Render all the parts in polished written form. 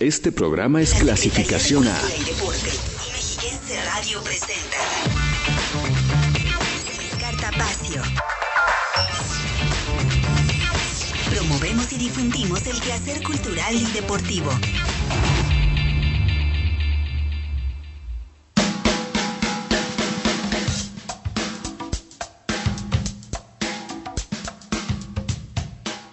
Este programa es clasificación A. Mexiquense Radio presenta Cartapacio. Promovemos y difundimos el quehacer cultural y deportivo.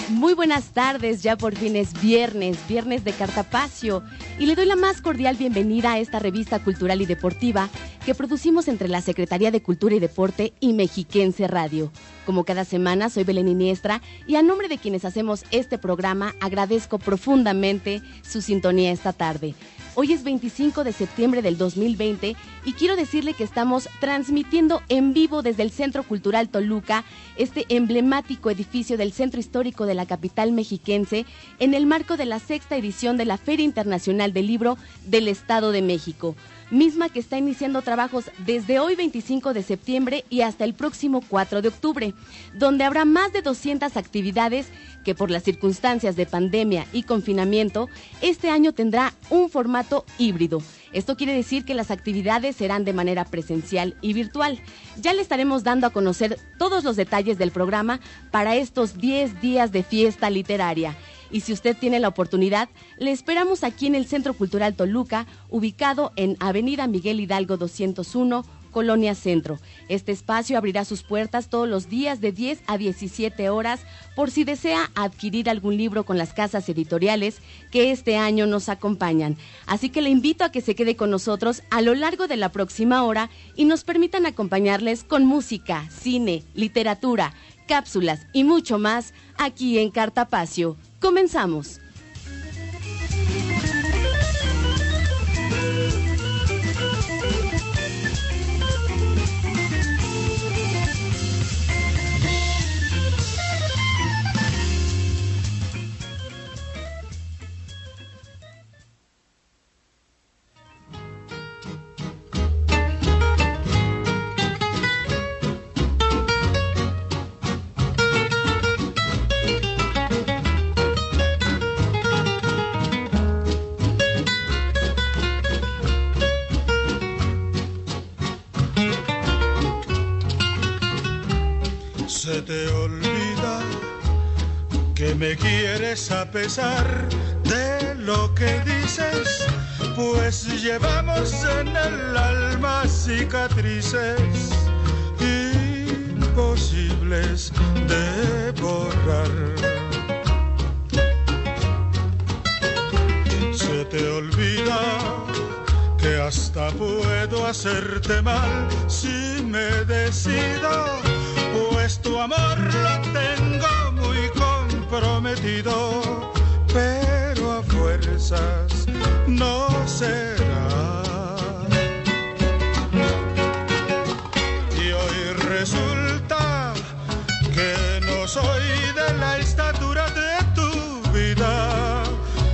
Muy buenas tardes, ya por fin es viernes, viernes de Cartapacio, y le doy la más cordial bienvenida a esta revista cultural y deportiva que producimos entre la Secretaría de Cultura y Deporte y Mexiquense Radio. Como cada semana, soy Belén Iniestra y a nombre de quienes hacemos este programa agradezco profundamente su sintonía esta tarde. Hoy es 25 de septiembre del 2020 y quiero decirle que estamos transmitiendo en vivo desde el Centro Cultural Toluca, este emblemático edificio del Centro Histórico de la capital mexiquense, en el marco de la sexta edición de la Feria Internacional del Libro del Estado de México, misma que está iniciando trabajos desde hoy 25 de septiembre y hasta el próximo 4 de octubre, donde habrá más de 200 actividades que por las circunstancias de pandemia y confinamiento, este año tendrá un formato híbrido. Esto quiere decir que las actividades serán de manera presencial y virtual. Ya le estaremos dando a conocer todos los detalles del programa para estos 10 días de fiesta literaria. Y si usted tiene la oportunidad, le esperamos aquí en el Centro Cultural Toluca, ubicado en Avenida Miguel Hidalgo 201, Colonia Centro. Este espacio abrirá sus puertas todos los días de 10 a 17 horas por si desea adquirir algún libro con las casas editoriales que este año nos acompañan. Así que le invito a que se quede con nosotros a lo largo de la próxima hora y nos permitan acompañarles con música, cine, literatura, cápsulas y mucho más aquí en Cartapacio. ¡Comenzamos! A pesar de lo que dices, pues llevamos en el alma cicatrices imposibles de borrar. Se te olvida que hasta puedo hacerte mal si me decido, pues tu amor lo tengo muy prometido, pero a fuerzas no será. Y hoy resulta que no soy de la estatura de tu vida,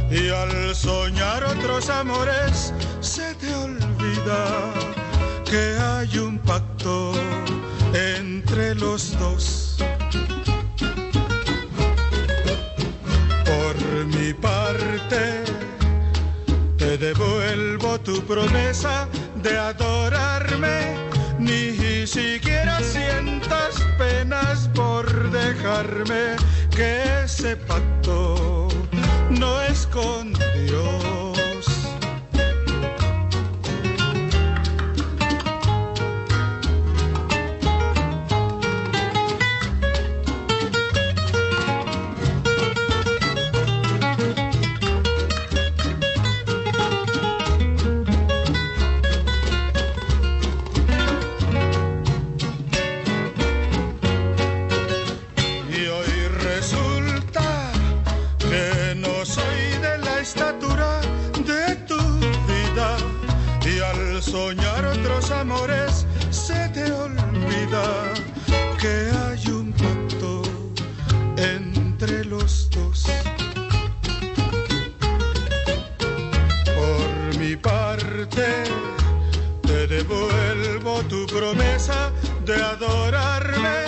y al soñar otros amores se te olvida que hay un pacto entre los dos. Mi parte te devuelvo tu promesa de adorarme, ni siquiera sientas penas por dejarme, que ese pacto no es con Dios. Soñar otros amores se te olvida que hay un pacto entre los dos. Por mi parte te devuelvo tu promesa de adorarme,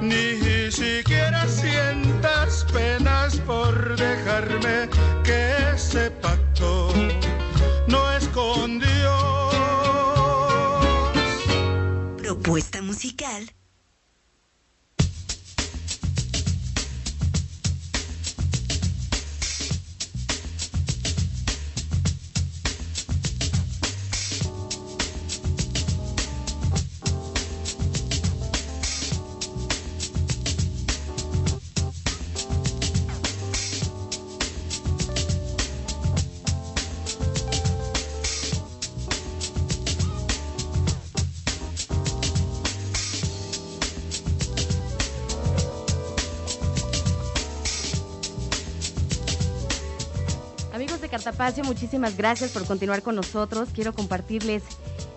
ni siquiera sientas penas por dejarme, que ese pacto propuesta musical Tapacio, muchísimas gracias por continuar con nosotros. Quiero compartirles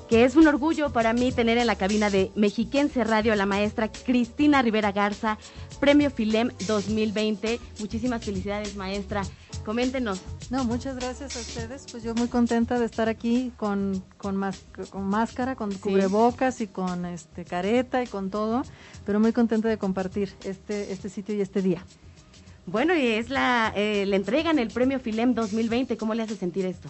que es un orgullo para mí tener en la cabina de Mexiquense Radio a la maestra Cristina Rivera Garza, Premio Filem 2020. Muchísimas felicidades, maestra. Coméntenos. No, muchas gracias a ustedes. Pues yo muy contenta de estar aquí con máscara, con cubrebocas y con careta y con todo, pero muy contenta de compartir este sitio y este día. Bueno, y es le entregan el premio Filem 2020, ¿cómo le hace sentir esto?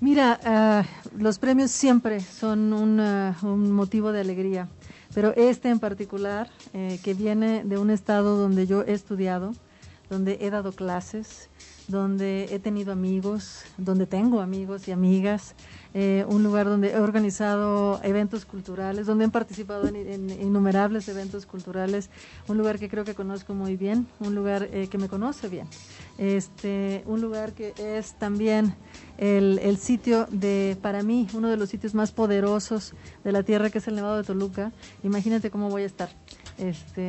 Mira, los premios siempre son un motivo de alegría, pero este en particular, que viene de un estado donde yo he estudiado, donde he dado clases, donde he tenido amigos, donde tengo amigos y amigas, un lugar donde he organizado eventos culturales, donde he participado en innumerables eventos culturales, un lugar que creo que conozco muy bien, un lugar que me conoce bien, un lugar que es también el sitio de, para mí, uno de los sitios más poderosos de la tierra, que es el Nevado de Toluca. Imagínate cómo voy a estar.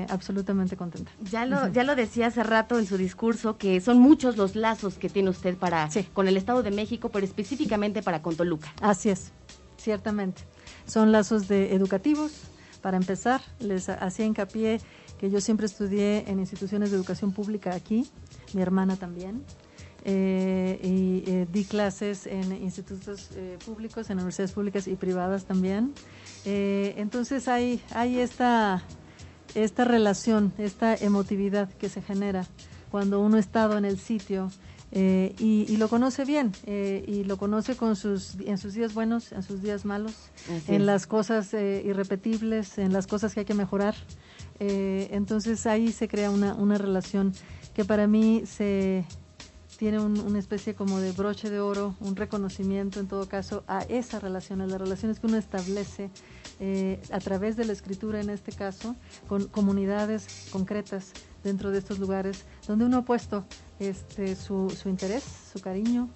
Absolutamente contenta. Ya lo decía hace rato en su discurso, que son muchos los lazos que tiene usted para con el Estado de México, pero específicamente para con Toluca. Así es, ciertamente. Son lazos educativos. Para empezar, les hacía hincapié que yo siempre estudié en instituciones de educación pública aquí, mi hermana también. Y di clases en institutos públicos, en universidades públicas y privadas también. Entonces hay esta relación, esta emotividad que se genera cuando uno ha estado en el sitio y lo conoce bien, y lo conoce en sus días buenos, en sus días malos, en las cosas irrepetibles, en las cosas que hay que mejorar. Entonces ahí se crea una relación que para mí tiene una especie como de broche de oro, un reconocimiento en todo caso a esas relaciones, las relaciones que uno establece a través de la escritura en este caso, con comunidades concretas dentro de estos lugares, donde uno ha puesto su interés, su cariño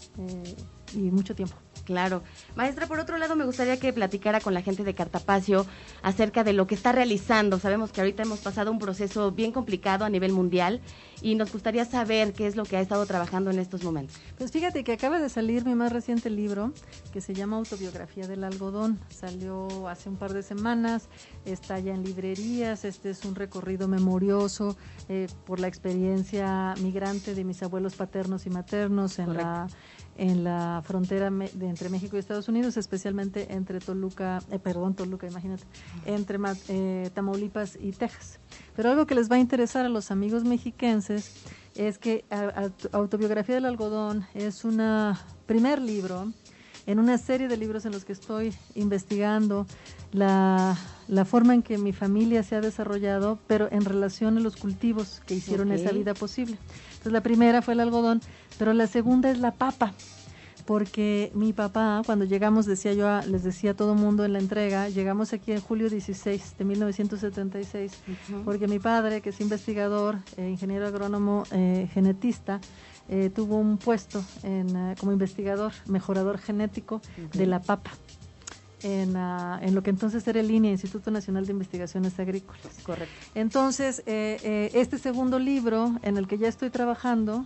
y mucho tiempo. Claro. Maestra, por otro lado, me gustaría que platicara con la gente de Cartapacio acerca de lo que está realizando. Sabemos que ahorita hemos pasado un proceso bien complicado a nivel mundial y nos gustaría saber qué es lo que ha estado trabajando en estos momentos. Pues fíjate que acaba de salir mi más reciente libro, que se llama Autobiografía del Algodón. Salió hace un par de semanas, está ya en librerías. Este es un recorrido memorioso por la experiencia migrante de mis abuelos paternos y maternos en la frontera entre México y Estados Unidos, especialmente entre Toluca, imagínate, entre Tamaulipas y Texas. Pero algo que les va a interesar a los amigos mexiquenses es que Autobiografía del Algodón es un primer libro en una serie de libros en los que estoy investigando la forma en que mi familia se ha desarrollado, pero en relación a los cultivos que hicieron esa vida posible. Entonces la primera fue el algodón, pero la segunda es la papa, porque mi papá, cuando llegamos, les decía a todo mundo en la entrega, llegamos aquí en julio 16 de 1976, porque mi padre, que es investigador, ingeniero agrónomo, genetista, tuvo un puesto como investigador, mejorador genético de la papa, en lo que entonces era el INIA, Instituto Nacional de Investigaciones Agrícolas. Correcto. Entonces, este segundo libro en el que ya estoy trabajando,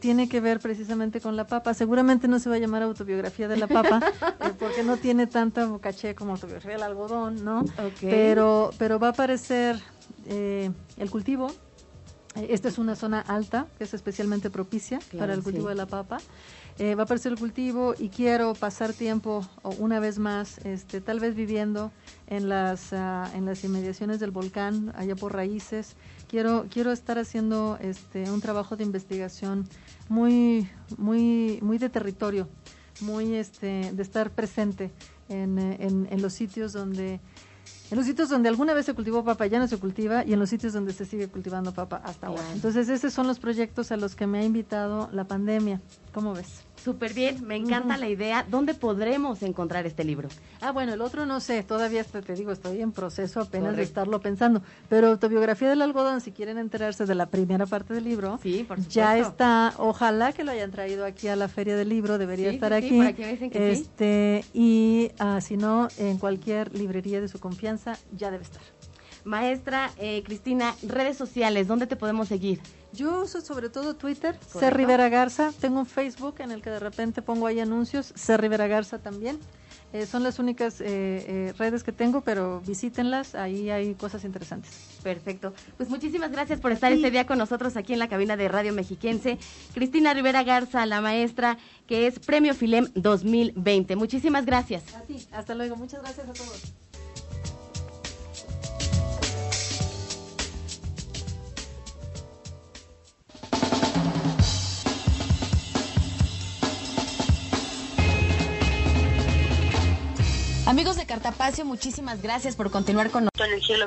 tiene que ver precisamente con la papa. Seguramente no se va a llamar Autobiografía de la Papa, porque no tiene tanto caché como Autobiografía del Algodón, ¿no? Okay. Pero va a aparecer el cultivo. Esta es una zona alta, que es especialmente propicia para el cultivo de la papa. Va a aparecer el cultivo y quiero pasar tiempo una vez más, tal vez viviendo en las inmediaciones del volcán, allá por Raíces. Quiero estar haciendo un trabajo de investigación muy, muy, muy de territorio, muy de estar presente en los sitios donde En los sitios donde alguna vez se cultivó papa ya no se cultiva, y en los sitios donde se sigue cultivando papa hasta ahora. Entonces, esos son los proyectos a los que me ha invitado la pandemia. ¿Cómo ves? Súper bien, me encanta la idea. ¿Dónde podremos encontrar este libro? Ah, bueno, el otro no sé, todavía te digo, estoy en proceso apenas de estarlo pensando. Pero Autobiografía del Algodón, si quieren enterarse de la primera parte del libro, sí, por supuesto, ya está. Ojalá que lo hayan traído aquí a la Feria del Libro, debería estar aquí. Por aquí me dicen que sí. Y si no, en cualquier librería de su confianza ya debe estar. Maestra Cristina, redes sociales, ¿dónde te podemos seguir? Yo uso sobre todo Twitter, C. Rivera Garza. Tengo un Facebook en el que de repente pongo ahí anuncios, C. Rivera Garza también. Son las únicas redes que tengo, pero visítenlas, ahí hay cosas interesantes. Perfecto. Pues muchísimas gracias por estar este día con nosotros aquí en la cabina de Radio Mexiquense. Cristina Rivera Garza, la maestra, que es Premio Filem 2020. Muchísimas gracias. A ti, hasta luego. Muchas gracias a todos. Amigos de Cartapacio, muchísimas gracias por continuar con nosotros en el siglo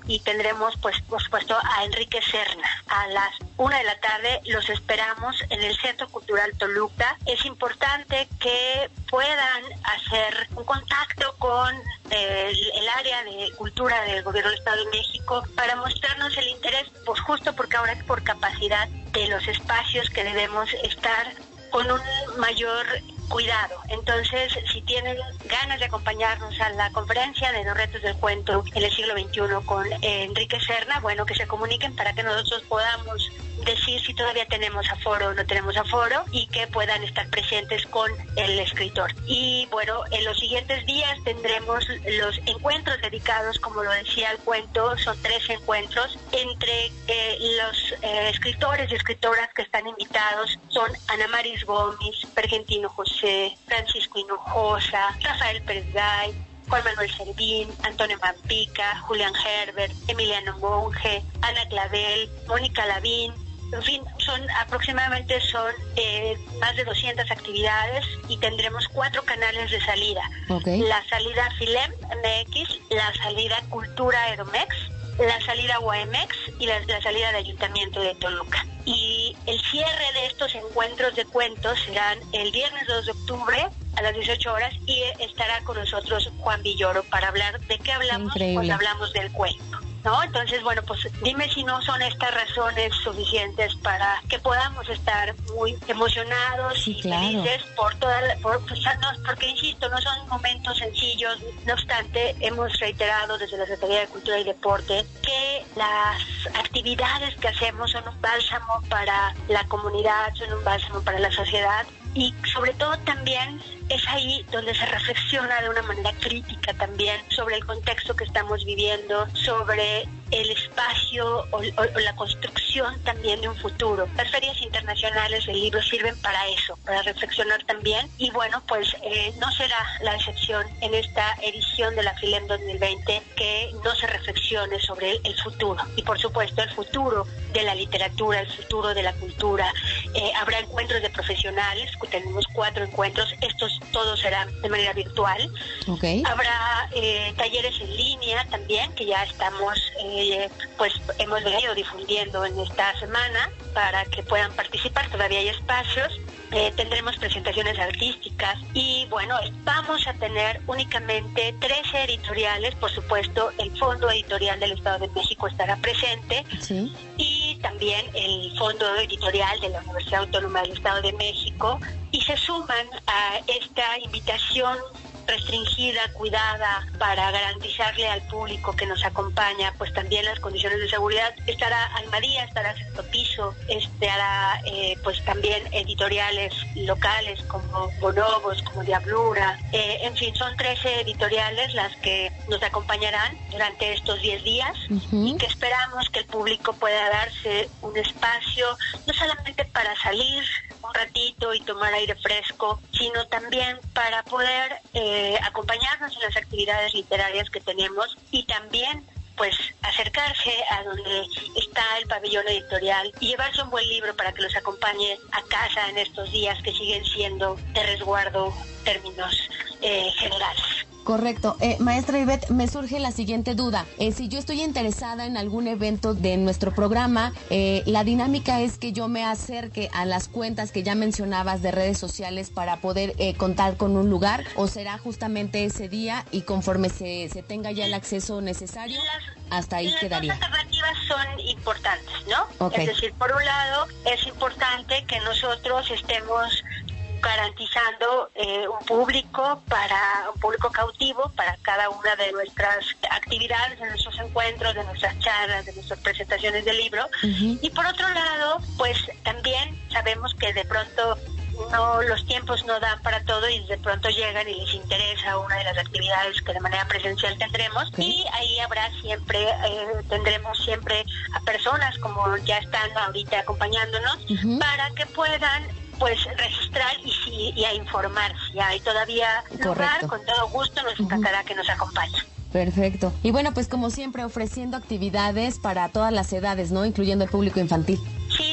XXI, y tendremos, pues, por supuesto, a Enrique Serna. A las 1:00 p.m. los esperamos en el Centro Cultural Toluca. Es importante que puedan hacer un contacto con el área de cultura del Gobierno del Estado de México para mostrarnos el interés, pues justo porque ahora es por capacidad de los espacios que debemos estar con un mayor cuidado. Entonces, si tienen ganas de acompañarnos a la conferencia de los retos del cuento en el siglo XXI con Enrique Serna, bueno, que se comuniquen para que nosotros podamos decir si todavía tenemos aforo o no tenemos aforo, y que puedan estar presentes con el escritor. Y bueno, en los siguientes días tendremos los encuentros dedicados, como lo decía el cuento, son 3 encuentros entre los escritores y escritoras que están invitados. Son Ana Maris Gómez, Pergentino José Francisco Hinojosa, Rafael Pérez Day, Juan Manuel Servín, Antonio Mampica, Julián Herbert, Emiliano Monge, Ana Clavel, Mónica Lavín. En fin, son más de 200 actividades, y tendremos 4 canales de salida. La salida Filem MX, la salida Cultura Edomex, la salida UAMX y la salida de Ayuntamiento de Toluca. Y el cierre de estos encuentros de cuentos serán el viernes 2 de octubre a las 18:00, y estará con nosotros Juan Villoro para hablar de qué hablamos cuando hablamos del cuento, ¿no? Entonces, bueno, pues dime si no son estas razones suficientes para que podamos estar muy emocionados felices por toda la, porque insisto, no son momentos sencillos. No obstante, hemos reiterado desde la Secretaría de Cultura y Deporte que las actividades que hacemos son un bálsamo para la comunidad, son un bálsamo para la sociedad, y sobre todo también es ahí donde se reflexiona de una manera crítica también sobre el contexto que estamos viviendo, sobre el espacio o la construcción también de un futuro. Las ferias internacionales del libro sirven para eso, para reflexionar también, y bueno, pues no será la excepción en esta edición de la Filem 2020 que no se reflexione sobre el futuro, y por supuesto el futuro de la literatura, el futuro de la cultura. Habrá encuentros de profesionales, tenemos 4 encuentros, estos todos serán de manera virtual. Habrá talleres en línea también, que ya estamos pues hemos venido difundiendo en esta semana para que puedan participar, todavía hay espacios. Tendremos presentaciones artísticas, y bueno, vamos a tener únicamente 13 editoriales. Por supuesto, el Fondo Editorial del Estado de México estará presente, y también el Fondo Editorial de la Universidad Autónoma del Estado de México, y se suman a esta invitación restringida, cuidada, para garantizarle al público que nos acompaña, pues también las condiciones de seguridad. Estará Almadía, estará Sexto Piso, estará pues también editoriales locales como Bonobos, como Diablura, en fin, son 13 editoriales las que nos acompañarán durante estos 10 días, y que esperamos que el público pueda darse un espacio, no solamente para salir un ratito y tomar aire fresco, sino también para poder acompañarnos en las actividades literarias que tenemos, y también pues acercarse a donde está el pabellón editorial y llevarse un buen libro para que los acompañe a casa en estos días que siguen siendo de resguardo en términos generales. Correcto. Maestra Ivette, me surge la siguiente duda. Si yo estoy interesada en algún evento de nuestro programa, la dinámica es que yo me acerque a las cuentas que ya mencionabas de redes sociales para poder contar con un lugar, o será justamente ese día y conforme se tenga ya el acceso necesario, hasta ahí quedaría. Las alternativas son importantes, ¿no? Okay. Es decir, por un lado, es importante que nosotros estemos garantizando un público cautivo para cada una de nuestras actividades, de nuestros encuentros, de nuestras charlas, de nuestras presentaciones de libro. Uh-huh. Y por otro lado, pues también sabemos que de pronto los tiempos no dan para todo y de pronto llegan y les interesa una de las actividades que de manera presencial tendremos. Okay. Y ahí tendremos siempre a personas como ya están ahorita acompañándonos, uh-huh, para que puedan pues registrar y a informar. Si hay todavía lugar, con todo gusto nos encantará que nos acompañe. Perfecto. Y bueno, pues como siempre, ofreciendo actividades para todas las edades, ¿no? Incluyendo el público infantil. Sí,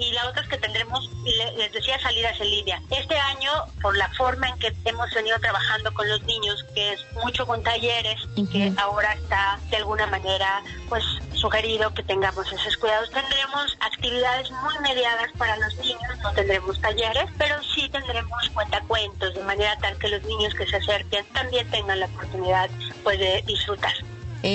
y la otra es que tendremos, les decía, salidas en línea. Este año, por la forma en que hemos venido trabajando con los niños, que es mucho con talleres, y que ahora está de alguna manera pues sugerido que tengamos esos cuidados, tendremos actividades muy mediadas para los niños, no tendremos talleres, pero sí tendremos cuentacuentos, de manera tal que los niños que se acerquen también tengan la oportunidad pues de disfrutar.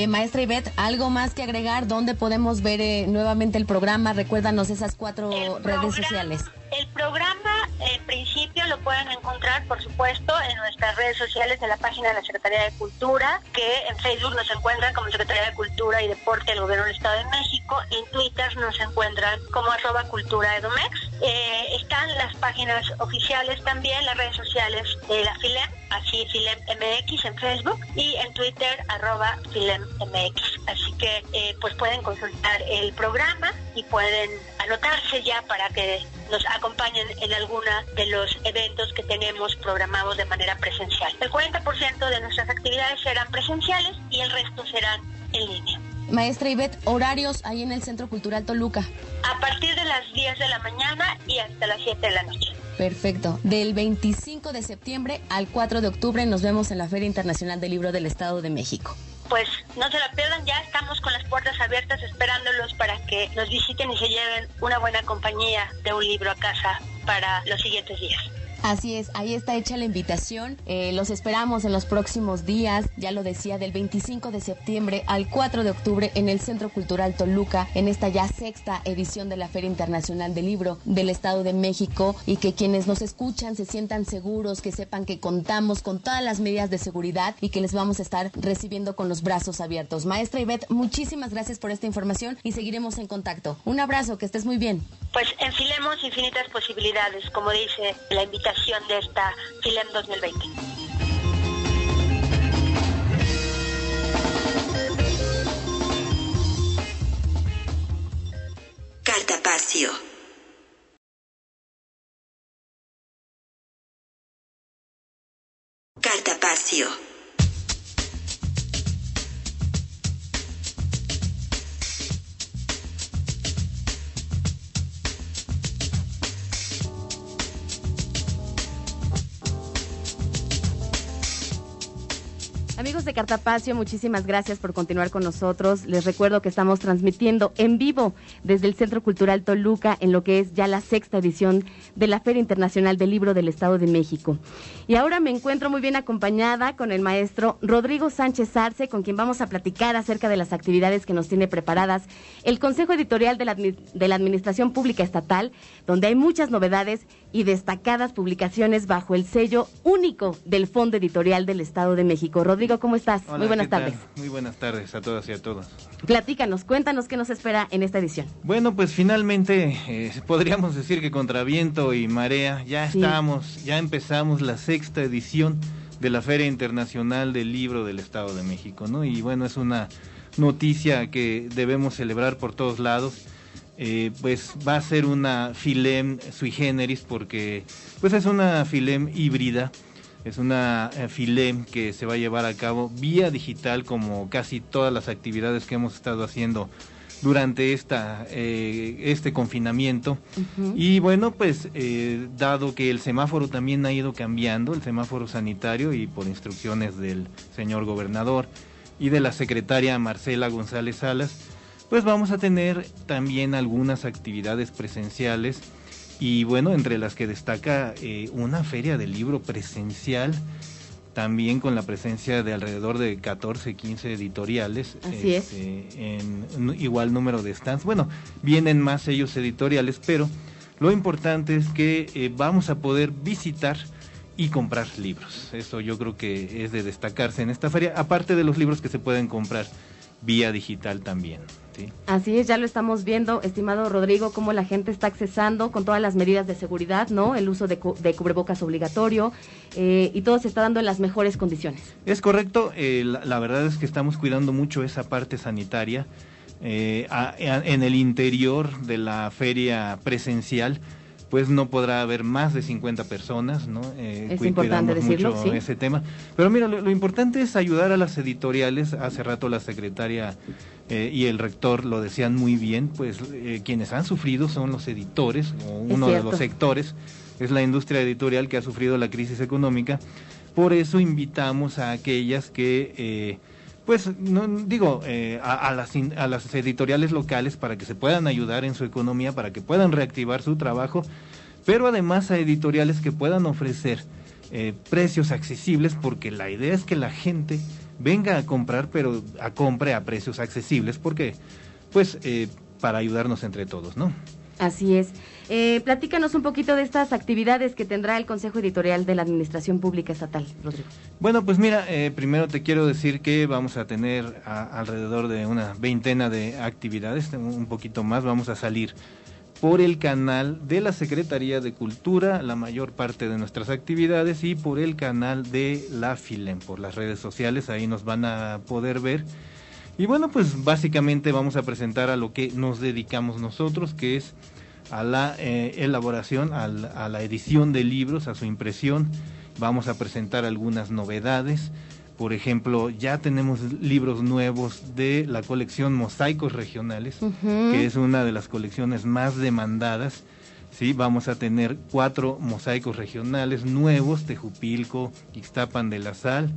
Maestra Ivette, ¿algo más que agregar? ¿Dónde podemos ver nuevamente el programa? Recuérdanos esas 4 redes sociales. El programa, en principio, lo pueden encontrar, por supuesto, en nuestras redes sociales, en la página de la Secretaría de Cultura, que en Facebook nos encuentran como Secretaría de Cultura y Deporte del Gobierno del Estado de México, en Twitter nos encuentran como @culturaedomex. Están las páginas oficiales también, las redes sociales de la Filem, así Filem MX en Facebook, y en Twitter @FilemMX. Así que pues pueden consultar el programa y pueden anotarse ya para que nos acompañen en alguna de los eventos que tenemos programados de manera presencial. El 40% de nuestras actividades serán presenciales y el resto serán en línea. Maestra Ivette, horarios ahí en el Centro Cultural Toluca. A partir de las 10 de la mañana y hasta las 7 de la noche. Perfecto. Del 25 de septiembre al 4 de octubre nos vemos en la Feria Internacional del Libro del Estado de México. Pues no se la pierdan, ya estamos con las puertas abiertas esperándolos para que nos visiten y se lleven una buena compañía de un libro a casa para los siguientes días. Así es, ahí está hecha la invitación, los esperamos en los próximos días, ya lo decía, del 25 de septiembre al 4 de octubre en el Centro Cultural Toluca, en esta ya 6ª edición de la Feria Internacional del Libro del Estado de México, y que quienes nos escuchan se sientan seguros, que sepan que contamos con todas las medidas de seguridad y que les vamos a estar recibiendo con los brazos abiertos. Maestra Ivette, muchísimas gracias por esta información y seguiremos en contacto. Un abrazo, que estés muy bien. Pues enfilemos infinitas posibilidades, como dice la invitación de esta Filem 2020. Cartapacio. Cartapacio. Amigos de Cartapacio, muchísimas gracias por continuar con nosotros. Les recuerdo que estamos transmitiendo en vivo desde el Centro Cultural Toluca en lo que es ya la 6ª edición de la Feria Internacional del Libro del Estado de México. Y ahora me encuentro muy bien acompañada con el maestro Rodrigo Sánchez Arce, con quien vamos a platicar acerca de las actividades que nos tiene preparadas el Consejo Editorial de la Administración Pública Estatal, donde hay muchas novedades y destacadas publicaciones bajo el sello único del Fondo Editorial del Estado de México. Rodrigo, ¿cómo estás? Hola, muy buenas tardes. Muy buenas tardes a todas y a todos. Platícanos, cuéntanos qué nos espera en esta edición. Bueno, pues finalmente podríamos decir que contra viento y marea ya estamos, ya empezamos la 6ª edición de la Feria Internacional del Libro del Estado de México, ¿no? Y bueno, es una noticia que debemos celebrar por todos lados. Pues va a ser una Filem sui generis porque pues es una Filem híbrida. Es una Filem que se va a llevar a cabo vía digital, como casi todas las actividades que hemos estado haciendo durante este confinamiento. Uh-huh. Y bueno, pues dado que el semáforo también ha ido cambiando, el semáforo sanitario, y por instrucciones del señor gobernador y de la secretaria Marcela González Salas, pues vamos a tener también algunas actividades presenciales. Y bueno, entre las que destaca una feria del libro presencial, también con la presencia de alrededor de 14, 15 editoriales. Así es. En igual número de stands. Bueno, vienen más sellos editoriales, pero lo importante es que vamos a poder visitar y comprar libros. Eso yo creo que es de destacarse en esta feria, aparte de los libros que se pueden comprar vía digital también. Sí. Así es, ya lo estamos viendo, estimado Rodrigo, cómo la gente está accesando con todas las medidas de seguridad, ¿no? El uso de cubrebocas obligatorio, y todo se está dando en las mejores condiciones. Es correcto, la verdad es que estamos cuidando mucho esa parte sanitaria. En el interior de la feria presencial, pues no podrá haber más de 50 personas, ¿no? Es importante decirlo, sí. Ese tema. Pero mira, lo importante es ayudar a las editoriales. Hace rato la secretaria y el rector lo decían muy bien, pues quienes han sufrido son los editores, o uno de los sectores, es la industria editorial que ha sufrido la crisis económica. Por eso invitamos a aquellas que... pues no digo a las editoriales locales para que se puedan ayudar en su economía, para que puedan reactivar su trabajo, pero además a editoriales que puedan ofrecer precios accesibles, porque la idea es que la gente venga a comprar, pero compre a precios accesibles, porque pues para ayudarnos entre todos, ¿no? Así es. Platícanos un poquito de estas actividades que tendrá el Consejo Editorial de la Administración Pública Estatal, Rodrigo. Bueno, pues mira, primero te quiero decir que vamos a tener alrededor de una veintena de actividades, un poquito más. Vamos a salir por el canal de la Secretaría de Cultura, la mayor parte de nuestras actividades, y por el canal de la Filem, por las redes sociales, ahí nos van a poder ver. Y bueno, pues básicamente vamos a presentar a lo que nos dedicamos nosotros, que es a la elaboración, a la edición de libros, a su impresión. Vamos a presentar algunas novedades. Por ejemplo, ya tenemos libros nuevos de la colección Mosaicos Regionales, uh-huh, que es una de las colecciones más demandadas. Sí, vamos a tener 4 mosaicos regionales nuevos: Tejupilco, Ixtapan de la Sal,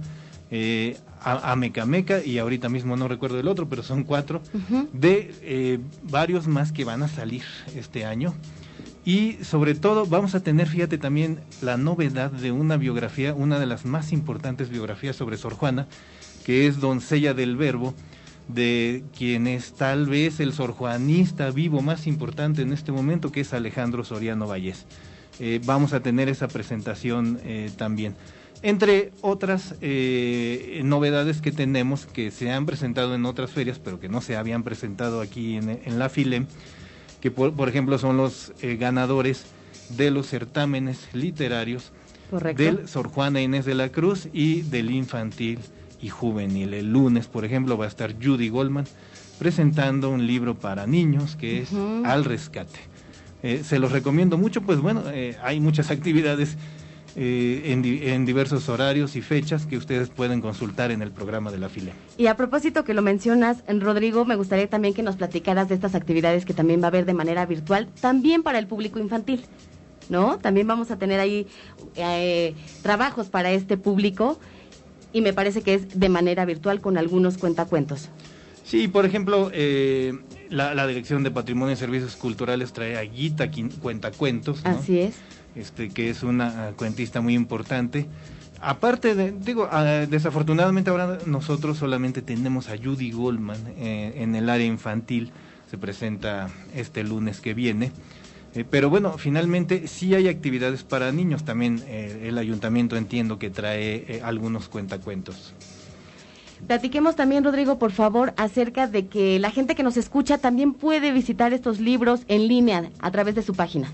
Amecameca, y ahorita mismo no recuerdo el otro, pero son 4, uh-huh, de varios más que van a salir este año. Y sobre todo vamos a tener, fíjate, también la novedad de una biografía, una de las más importantes biografías sobre Sor Juana, que es Doncella del Verbo, de quien es tal vez el sorjuanista vivo más importante en este momento, que es Alejandro Soriano Valles. Vamos a tener esa presentación también. Entre otras novedades que tenemos, que se han presentado en otras ferias, pero que no se habían presentado aquí en la Filem, que por ejemplo son los ganadores de los certámenes literarios. Correcto. Del Sor Juana Inés de la Cruz y del infantil y juvenil. El lunes, por ejemplo, va a estar Judy Goldman presentando un libro para niños que es, uh-huh, Al Rescate. Se los recomiendo mucho, pues bueno, hay muchas actividades en diversos horarios y fechas que ustedes pueden consultar en el programa de la Filem. Y a propósito que lo mencionas, Rodrigo, me gustaría también que nos platicaras de estas actividades que también va a haber de manera virtual, también para el público infantil, ¿no? También vamos a tener ahí trabajos para este público, y me parece que es de manera virtual con algunos cuentacuentos. Sí, por ejemplo, la Dirección de Patrimonio y Servicios Culturales trae a Guita Quint, cuentacuentos, ¿no? Así es. Que es una cuentista muy importante. Aparte de, desafortunadamente ahora nosotros solamente tenemos a Judy Goldman en el área infantil, se presenta este lunes que viene. Pero bueno, finalmente sí hay actividades para niños, también el ayuntamiento entiendo que trae algunos cuentacuentos. Platiquemos también, Rodrigo, por favor, acerca de que la gente que nos escucha también puede visitar estos libros en línea a través de su página.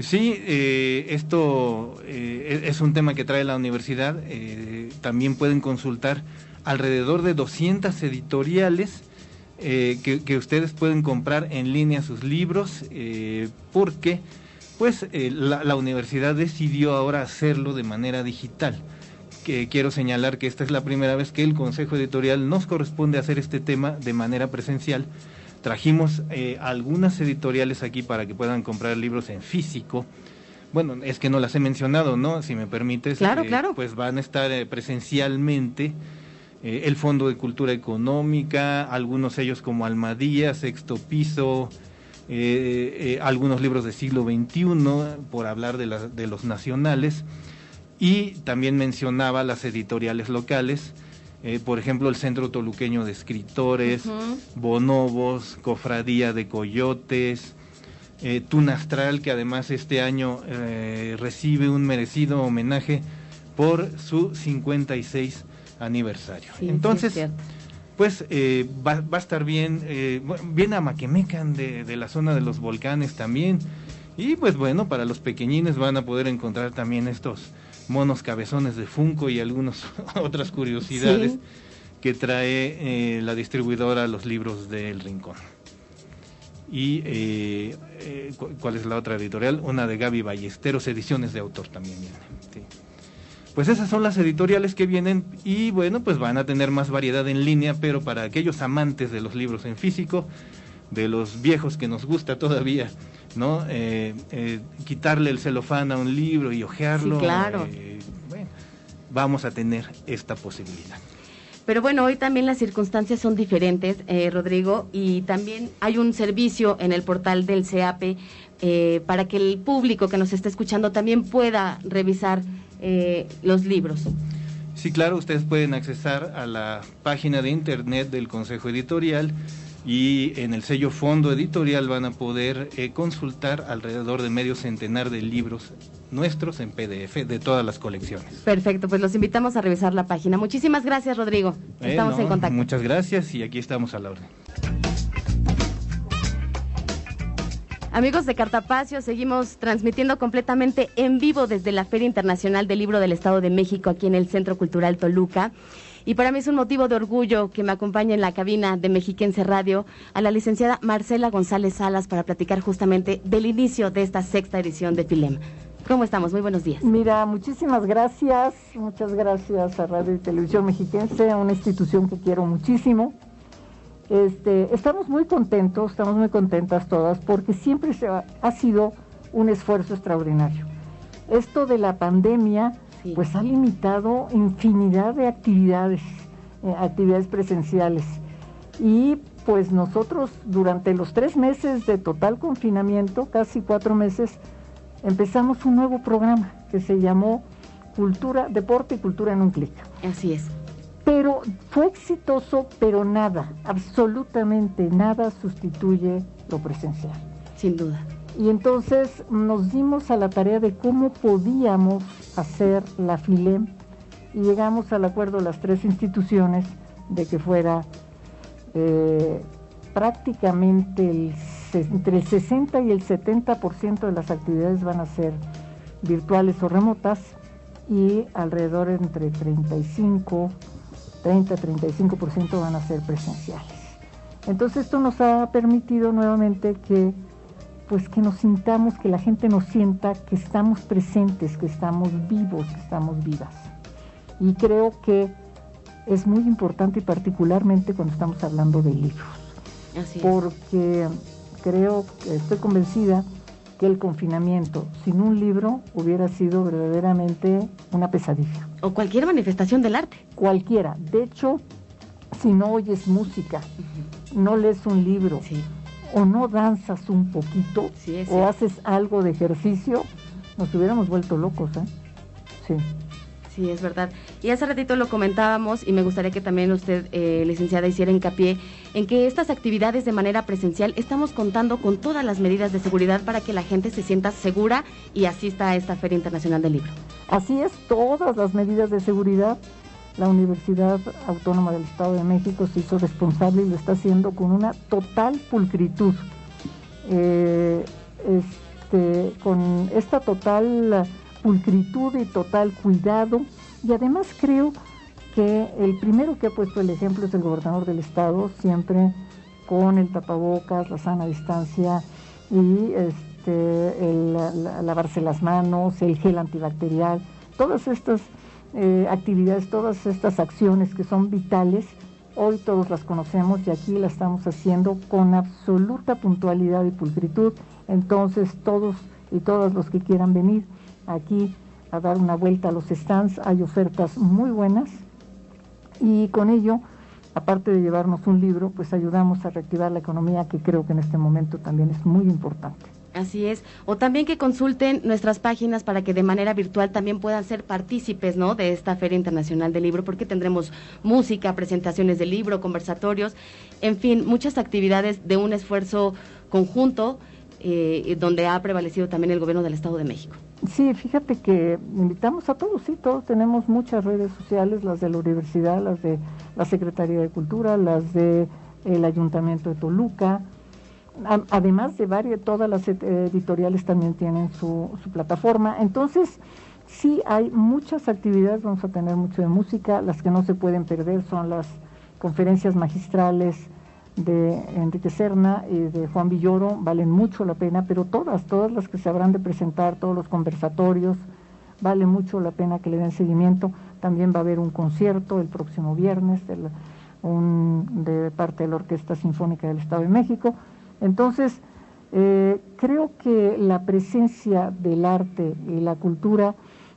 Sí, esto es un tema que trae la universidad. También pueden consultar alrededor de 200 editoriales que ustedes pueden comprar en línea sus libros, porque pues la universidad decidió ahora hacerlo de manera digital. Que quiero señalar que esta es la primera vez que el Consejo Editorial nos corresponde hacer este tema de manera presencial. Trajimos algunas editoriales aquí para que puedan comprar libros en físico. Bueno, es que no las he mencionado, ¿no? Si me permites, claro, claro. Pues van a estar presencialmente el Fondo de Cultura Económica, algunos sellos como Almadía, Sexto Piso, algunos libros del siglo XXI, por hablar de los nacionales, y también mencionaba las editoriales locales. Por ejemplo, el Centro Toluqueño de Escritores, Bonobos, Cofradía de Coyotes, Tuna Astral, que además este año recibe un merecido homenaje por su 56 aniversario. Sí, entonces, sí, pues va a estar bien, bien a Maquemecan de la zona de los volcanes también. Y pues bueno, para los pequeñines van a poder encontrar también estos monos cabezones de Funko y algunas otras curiosidades que trae la distribuidora Los Libros del Rincón. Y ¿cuál es la otra editorial? Una de Gaby Ballesteros, Ediciones de Autor también viene. Sí. Pues esas son las editoriales que vienen y bueno, pues van a tener más variedad en línea, pero para aquellos amantes de los libros en físico, de los viejos que nos gusta todavía, ¿no? Quitarle el celofán a un libro y hojearlo. Sí, claro. Bueno, vamos a tener esta posibilidad. Pero bueno, hoy también las circunstancias son diferentes, Rodrigo, y también hay un servicio en el portal del CEAPE para que el público que nos está escuchando también pueda revisar los libros. Sí, claro, ustedes pueden accesar a la página de internet del Consejo Editorial y en el sello Fondo Editorial van a poder consultar alrededor de medio centenar de libros nuestros en PDF de todas las colecciones. Perfecto, pues los invitamos a revisar la página. Muchísimas gracias, Rodrigo. Estamos en contacto. Muchas gracias y aquí estamos a la orden. Amigos de Cartapacio, seguimos transmitiendo completamente en vivo desde la Feria Internacional del Libro del Estado de México aquí en el Centro Cultural Toluca. Y para mí es un motivo de orgullo que me acompañe en la cabina de Mexiquense Radio a la licenciada Marcela González Salas para platicar justamente del inicio de esta sexta edición de Filem. ¿Cómo estamos? Muy buenos días. Mira, muchísimas gracias. Muchas gracias a Radio y Televisión Mexiquense, una institución que quiero muchísimo. Estamos muy contentos, estamos muy contentas todas, porque siempre ha sido un esfuerzo extraordinario. Esto de la pandemia pues ha limitado infinidad de actividades, actividades presenciales. Y pues nosotros durante los 3 meses de total confinamiento, casi 4 meses, empezamos un nuevo programa que se llamó Cultura, Deporte y Cultura en un Clic. Así es. Pero fue exitoso, pero nada, absolutamente nada sustituye lo presencial. Sin duda. Y entonces nos dimos a la tarea de cómo podíamos hacer la Filem y llegamos al acuerdo las 3 instituciones de que fuera prácticamente entre el 60 y el 70% de las actividades van a ser virtuales o remotas y alrededor entre 30-35% van a ser presenciales. Entonces esto nos ha permitido nuevamente que pues que nos sintamos, que la gente nos sienta que estamos presentes, que estamos vivos, que estamos vivas. Y creo que es muy importante y particularmente cuando estamos hablando de libros. Así es. Porque creo, estoy convencida que el confinamiento sin un libro hubiera sido verdaderamente una pesadilla. O cualquier manifestación del arte. Cualquiera. De hecho, si no oyes música, no lees un libro, o no danzas un poquito, o haces algo de ejercicio, nos hubiéramos vuelto locos, ¿eh? Sí. Sí, es verdad. Y hace ratito lo comentábamos y me gustaría que también usted, licenciada, hiciera hincapié en que estas actividades de manera presencial estamos contando con todas las medidas de seguridad para que la gente se sienta segura y asista a esta Feria Internacional del Libro. Así es, todas las medidas de seguridad. La Universidad Autónoma del Estado de México se hizo responsable y lo está haciendo con una total pulcritud, con esta total pulcritud y total cuidado. Y además creo que el primero que ha puesto el ejemplo es el gobernador del Estado, siempre con el tapabocas, la sana distancia y lavarse las manos, el gel antibacterial, todas estas actividades, todas estas acciones que son vitales, Hoy todos las conocemos y aquí la estamos haciendo con absoluta puntualidad y pulcritud. Entonces todos y todas los que quieran venir aquí a dar una vuelta a los stands, hay ofertas muy buenas y con ello, aparte de llevarnos un libro, pues ayudamos a reactivar la economía, que creo que en este momento también es muy importante. Así es, o también que consulten nuestras páginas para que de manera virtual también puedan ser partícipes, ¿no?, de esta Feria Internacional del Libro, porque tendremos música, presentaciones de libro, conversatorios, en fin, muchas actividades de un esfuerzo conjunto donde ha prevalecido también el gobierno del Estado de México. Sí, fíjate que invitamos a todos, sí, todos tenemos muchas redes sociales, las de la universidad, las de la Secretaría de Cultura, las de el Ayuntamiento de Toluca. Además de varias, todas las editoriales también tienen su plataforma. Entonces, sí hay muchas actividades, vamos a tener mucho de música. Las que no se pueden perder son las conferencias magistrales de Enrique Serna y de Juan Villoro, valen mucho la pena, pero todas las que se habrán de presentar, todos los conversatorios, vale mucho la pena que le den seguimiento. También va a haber un concierto el próximo viernes de parte de la Orquesta Sinfónica del Estado de México. Entonces, creo que la presencia del arte y la cultura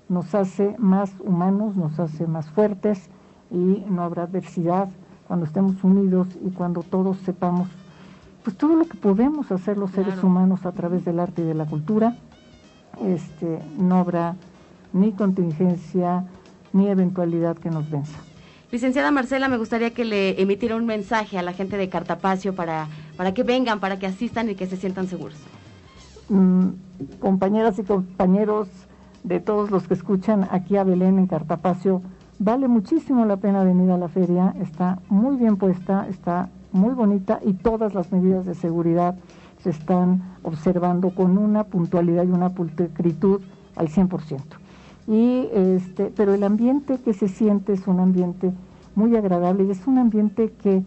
nos hace más humanos, nos hace más fuertes y no habrá adversidad cuando estemos unidos y cuando todos sepamos pues todo lo que podemos hacer los seres [S2] Claro. [S1] Humanos a través del arte y de la cultura. No habrá ni contingencia ni eventualidad que nos venza. Licenciada Marcela, me gustaría que le emitiera un mensaje a la gente de Cartapacio para que vengan, para que asistan y que se sientan seguros. Compañeras y compañeros de todos los que escuchan aquí a Belén en Cartapacio, vale muchísimo la pena venir a la feria, está muy bien puesta, está muy bonita y todas las medidas de seguridad se están observando con una puntualidad y una pulcritud al 100%. Y pero el ambiente que se siente es un ambiente muy agradable y es un ambiente que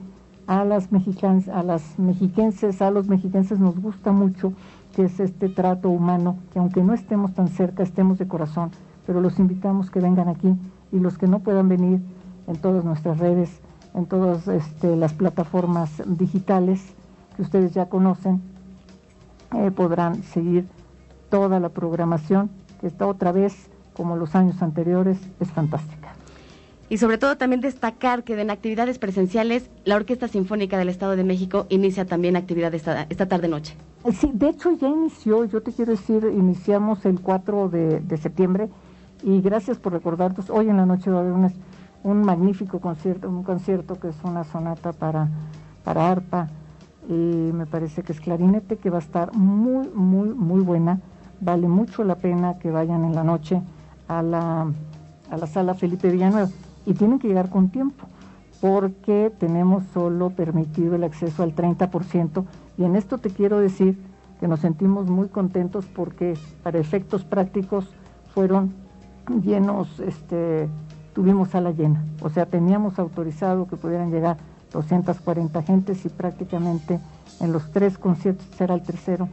a los mexiquenses nos gusta mucho, que es este trato humano, que aunque no estemos tan cerca, estemos de corazón, pero los invitamos que vengan aquí y los que no puedan venir, en todas nuestras redes, en todas las plataformas digitales que ustedes ya conocen, podrán seguir toda la programación que está otra vez, como los años anteriores, es fantástica. Y sobre todo también destacar que en actividades presenciales, la Orquesta Sinfónica del Estado de México inicia también actividades esta tarde-noche. Sí, de hecho ya inició, yo te quiero decir, iniciamos el 4 de septiembre, y gracias por recordarnos, hoy en la noche va a haber un magnífico concierto, un concierto que es una sonata para arpa, y me parece que es clarinete, que va a estar muy, muy, muy buena, vale mucho la pena que vayan en la noche a la Sala Felipe Villanueva, y tienen que llegar con tiempo porque tenemos solo permitido el acceso al 30%, y en esto te quiero decir que nos sentimos muy contentos porque para efectos prácticos fueron llenos, tuvimos sala llena, o sea, teníamos autorizado que pudieran llegar 240 gentes y prácticamente en los tres conciertos, será el tercero,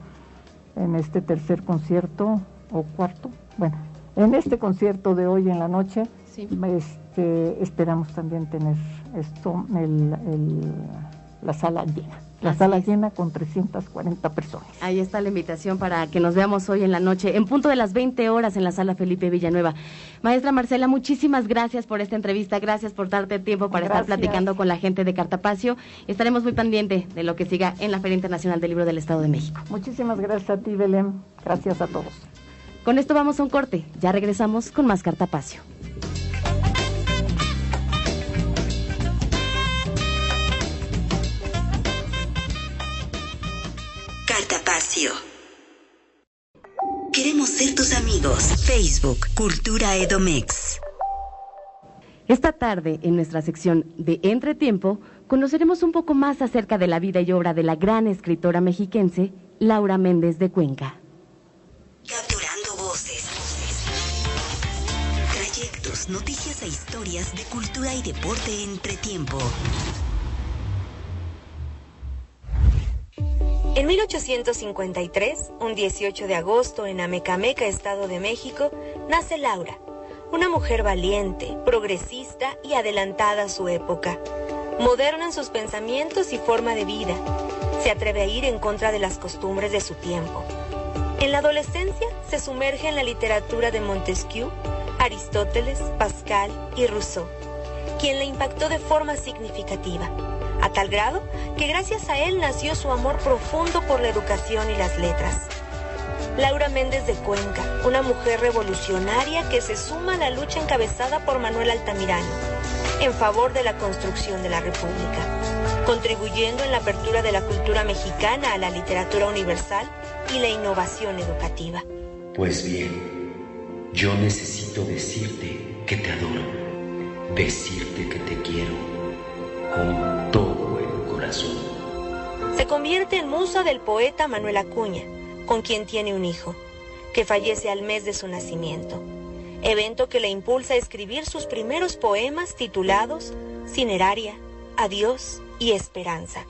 en este tercer concierto o cuarto, bueno, en este concierto de hoy en la noche, sí, esperamos también tener la sala llena. La sala llena con 340 personas. Ahí está la invitación para que nos veamos hoy en la noche, en punto de las 20 horas en la Sala Felipe Villanueva. Maestra Marcela, muchísimas gracias por esta entrevista, gracias por darte tiempo para estar platicando con la gente de Cartapacio. Estaremos muy pendientes de lo que siga en la Feria Internacional del Libro del Estado de México. Muchísimas gracias a ti, Belén. Gracias a todos. Con esto vamos a un corte. Ya regresamos con más Cartapacio. Queremos ser tus amigos. Facebook, Cultura Edomex. Esta tarde, en nuestra sección de Entretiempo, conoceremos un poco más acerca de la vida y obra de la gran escritora mexiquense, Laura Méndez de Cuenca. Capturando voces, trayectos, noticias e historias de cultura y deporte en Entretiempo. En 1853, un 18 de agosto, en Amecameca, Estado de México, nace Laura, una mujer valiente, progresista y adelantada a su época. moderno en sus pensamientos y forma de vida. Se atreve a ir en contra de las costumbres de su tiempo. En la adolescencia se sumerge en la literatura de Montesquieu, Aristóteles, Pascal y Rousseau, quien le impactó de forma significativa, a tal grado que gracias a él nació su amor profundo por la educación y las letras. Laura Méndez de Cuenca, una mujer revolucionaria que se suma a la lucha encabezada por Manuel Altamirano en favor de la construcción de la República, contribuyendo en la apertura de la cultura mexicana a la literatura universal y la innovación educativa. Pues bien, yo necesito decirte que te adoro, decirte que te quiero con todo el corazón. Se convierte en musa del poeta Manuel Acuña, con quien tiene un hijo, que fallece al mes de su nacimiento, evento que le impulsa a escribir sus primeros poemas titulados Cineraria, Adiós y Esperanza.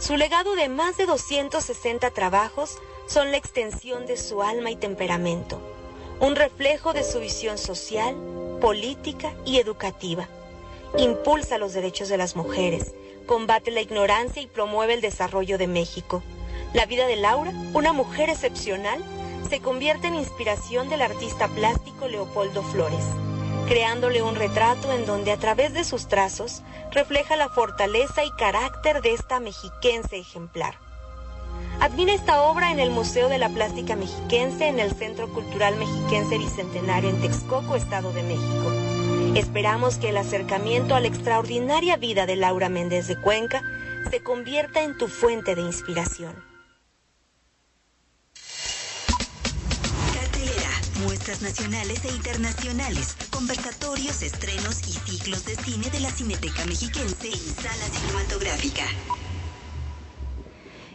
Su legado de más de 260 trabajos son la extensión de su alma y temperamento, un reflejo de su visión social, política y educativa. Impulsa los derechos de las mujeres, combate la ignorancia y promueve el desarrollo de México. La vida de Laura, una mujer excepcional, se convierte en inspiración del artista plástico Leopoldo Flores, creándole un retrato en donde a través de sus trazos refleja la fortaleza y carácter de esta mexiquense ejemplar. Admira esta obra en el Museo de la Plástica Mexiquense en el Centro Cultural Mexiquense Bicentenario en Texcoco, Estado de México. Esperamos que el acercamiento a la extraordinaria vida de Laura Méndez de Cuenca se convierta en tu fuente de inspiración. Muestras nacionales e internacionales, conversatorios, estrenos y ciclos de cine de la Cineteca Mexiquense y Sala Cinematográfica.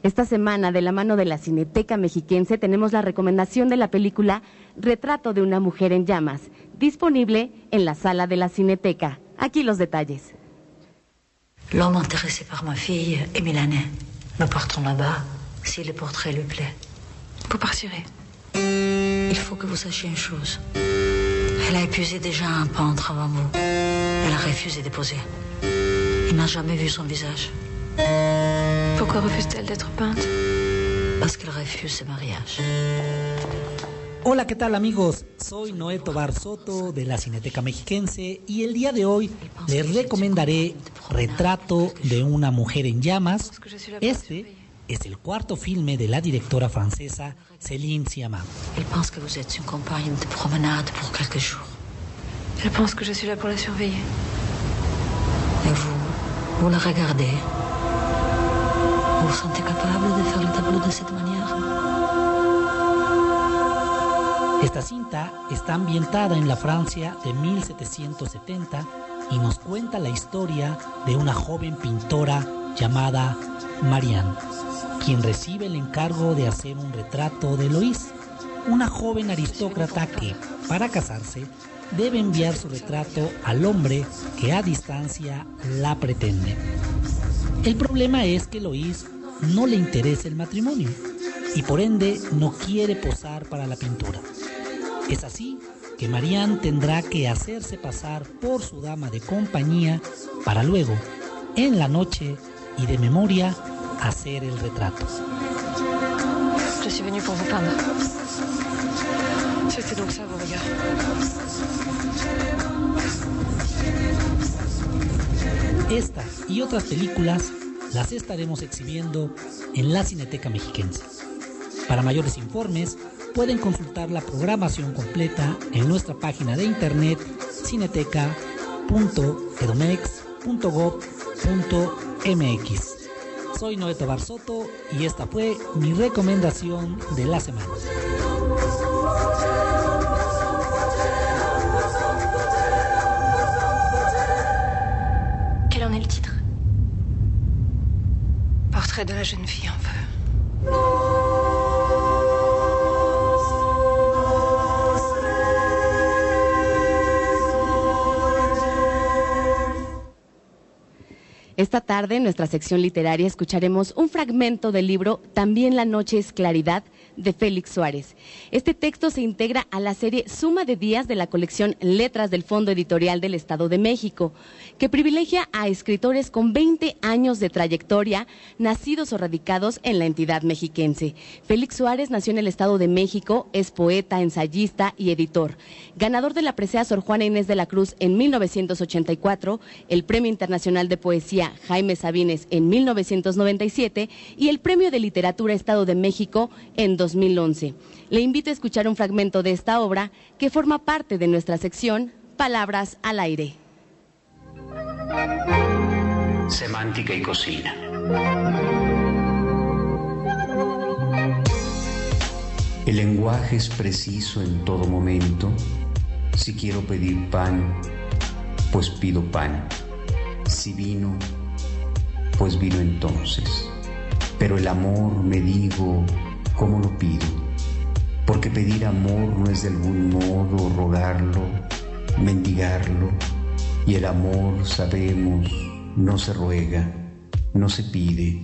Esta semana, de la mano de la Cineteca Mexiquense, tenemos la recomendación de la película Retrato de una mujer en llamas, disponible en la sala de la Cineteca. Aquí los detalles. L'homme intéressé par ma fille est milanais. Nous partons là-bas, si le portrait lui plaît. Vous partirez. Il faut que vous sachiez une chose. Elle a épuisé déjà un peintre avant vous. Elle a refusé de poser. Il n'a jamais vu son visage. Pourquoi refuse-t-elle d'être peinte? Parce qu'elle refuse ce mariage. Hola, ¿qué tal, amigos? Soy Noé Tobar Soto de la Cineteca Mexiquense y el día de hoy les recomendaré Retrato de una mujer en llamas. Este es el cuarto filme de la directora francesa Céline Sciamma. Elle pense que vous êtes une compagne de promenade pour quelques jours. Elle pense que je suis là pour la surveiller. Et vous, vous la regardez. Vous vous sentez capable de faire le tableau de cette manière? Esta cinta está ambientada en la Francia de 1770 y nos cuenta la historia de una joven pintora llamada Marianne, quien recibe el encargo de hacer un retrato de Eloise, una joven aristócrata que, para casarse, debe enviar su retrato al hombre que a distancia la pretende. El problema es que Eloise no le interesa el matrimonio y por ende no quiere posar para la pintura. Es así que Marianne tendrá que hacerse pasar por su dama de compañía para luego, en la noche y de memoria, hacer el retrato. Je suis venue pour vous peindre. C'était donc ça vos regards. Esta y otras películas las estaremos exhibiendo en la Cineteca Mexiquense. Para mayores informes pueden consultar la programación completa en nuestra página de internet cineteca.edomex.gov.mx. Soy Noé Tobar Soto y esta fue mi recomendación de la semana. ¿Qué es el título? Portrait de la jeune fille en feu. Esta tarde, en nuestra sección literaria, escucharemos un fragmento del libro También la noche es claridad, de Félix Suárez. Este texto se integra a la serie Suma de Días de la colección Letras del Fondo Editorial del Estado de México, que privilegia a escritores con 20 años de trayectoria, nacidos o radicados en la entidad mexiquense. Félix Suárez nació en el Estado de México, es poeta, ensayista y editor. Ganador de la presea Sor Juana Inés de la Cruz en 1984, el Premio Internacional de Poesía Jaime Sabines en 1997 y el Premio de Literatura Estado de México en 2011. Le invito a escuchar un fragmento de esta obra que forma parte de nuestra sección Palabras al Aire. Semántica y cocina. El lenguaje es preciso en todo momento. Si quiero pedir pan, pues pido pan. Si vino, pues vino entonces. Pero el amor, me digo, ¿cómo lo pido? Porque pedir amor no es de algún modo rogarlo, mendigarlo, y el amor, sabemos, no se ruega, no se pide,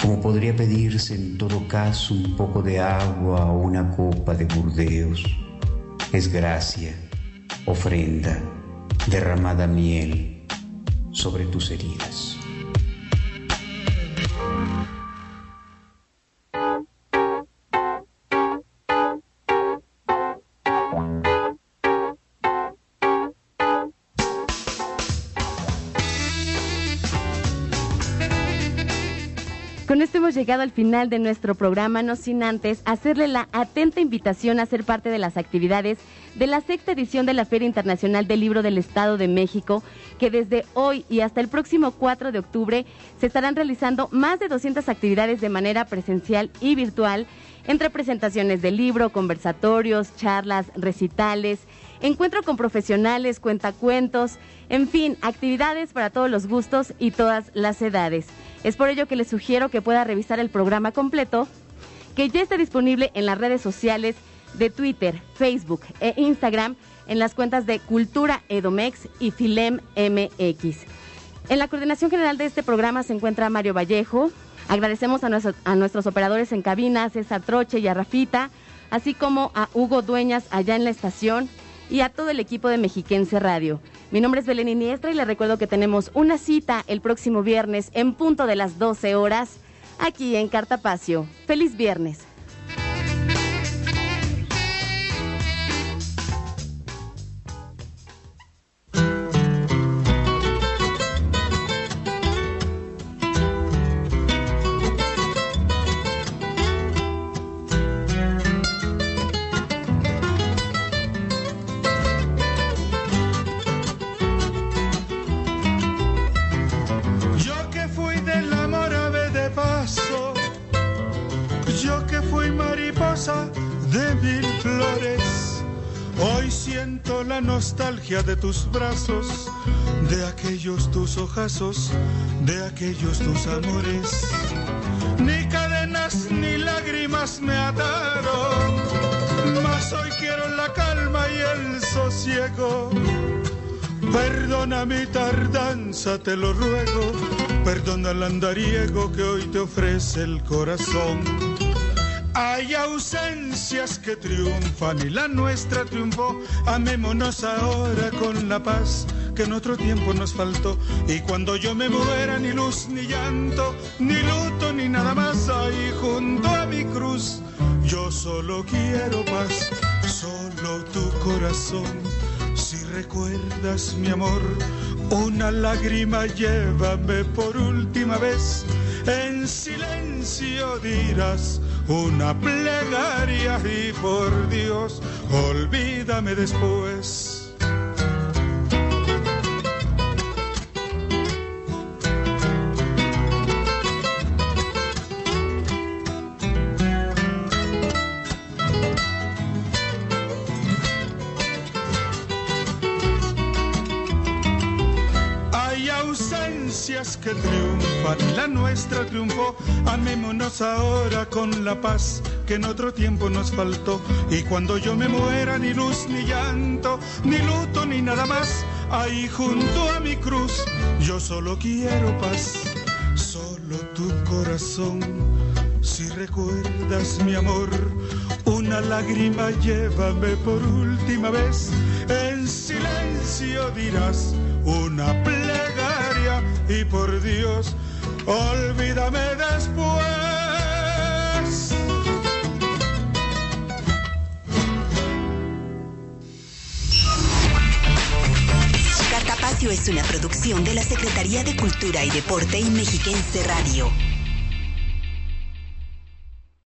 como podría pedirse en todo caso un poco de agua o una copa de Burdeos. Es gracia, ofrenda, derramada miel sobre tus heridas. Con esto hemos llegado al final de nuestro programa, no sin antes hacerle la atenta invitación a ser parte de las actividades de la sexta edición de la Feria Internacional del Libro del Estado de México, que desde hoy y hasta el próximo 4 de octubre se estarán realizando más de 200 actividades de manera presencial y virtual, entre presentaciones de libro, conversatorios, charlas, recitales, encuentro con profesionales, cuentacuentos, en fin, actividades para todos los gustos y todas las edades. Es por ello que les sugiero que pueda revisar el programa completo, que ya está disponible en las redes sociales de Twitter, Facebook e Instagram, en las cuentas de Cultura Edomex y Filem MX. En la coordinación general de este programa se encuentra Mario Vallejo. Agradecemos a nuestros operadores en cabina, a César Troche y a Rafita, así como a Hugo Dueñas allá en la estación, y a todo el equipo de Mexiquense Radio. Mi nombre es Belén Iniestra y les recuerdo que tenemos una cita el próximo viernes en punto de las 12 horas aquí en Cartapacio. ¡Feliz viernes! Nostalgia de tus brazos, de aquellos tus ojazos, de aquellos tus amores. Ni cadenas ni lágrimas me ataron, mas hoy quiero la calma y el sosiego. Perdona mi tardanza, te lo ruego, perdona el andariego que hoy te ofrece el corazón. Hay ausencias que triunfan y la nuestra triunfó. Amémonos ahora con la paz que en otro tiempo nos faltó. Y cuando yo me muera, ni luz, ni llanto, ni luto, ni nada más. Ahí junto a mi cruz, yo solo quiero paz, solo tu corazón. Si recuerdas mi amor, una lágrima llévame por última vez. En silencio dirás una plegaria y por Dios, olvídame después. Que triunfan, la nuestra triunfó. Amémonos ahora con la paz que en otro tiempo nos faltó. Y cuando yo me muera, ni luz, ni llanto, ni luto, ni nada más. ahí junto a mi cruz. Yo solo quiero paz, solo tu corazón. Si recuerdas mi amor, una lágrima llévame por última vez. En silencio dirás una plegaria y por Dios, olvídame después. Cartapacio es una producción de la Secretaría de Cultura y Deporte y Mexiquense Radio.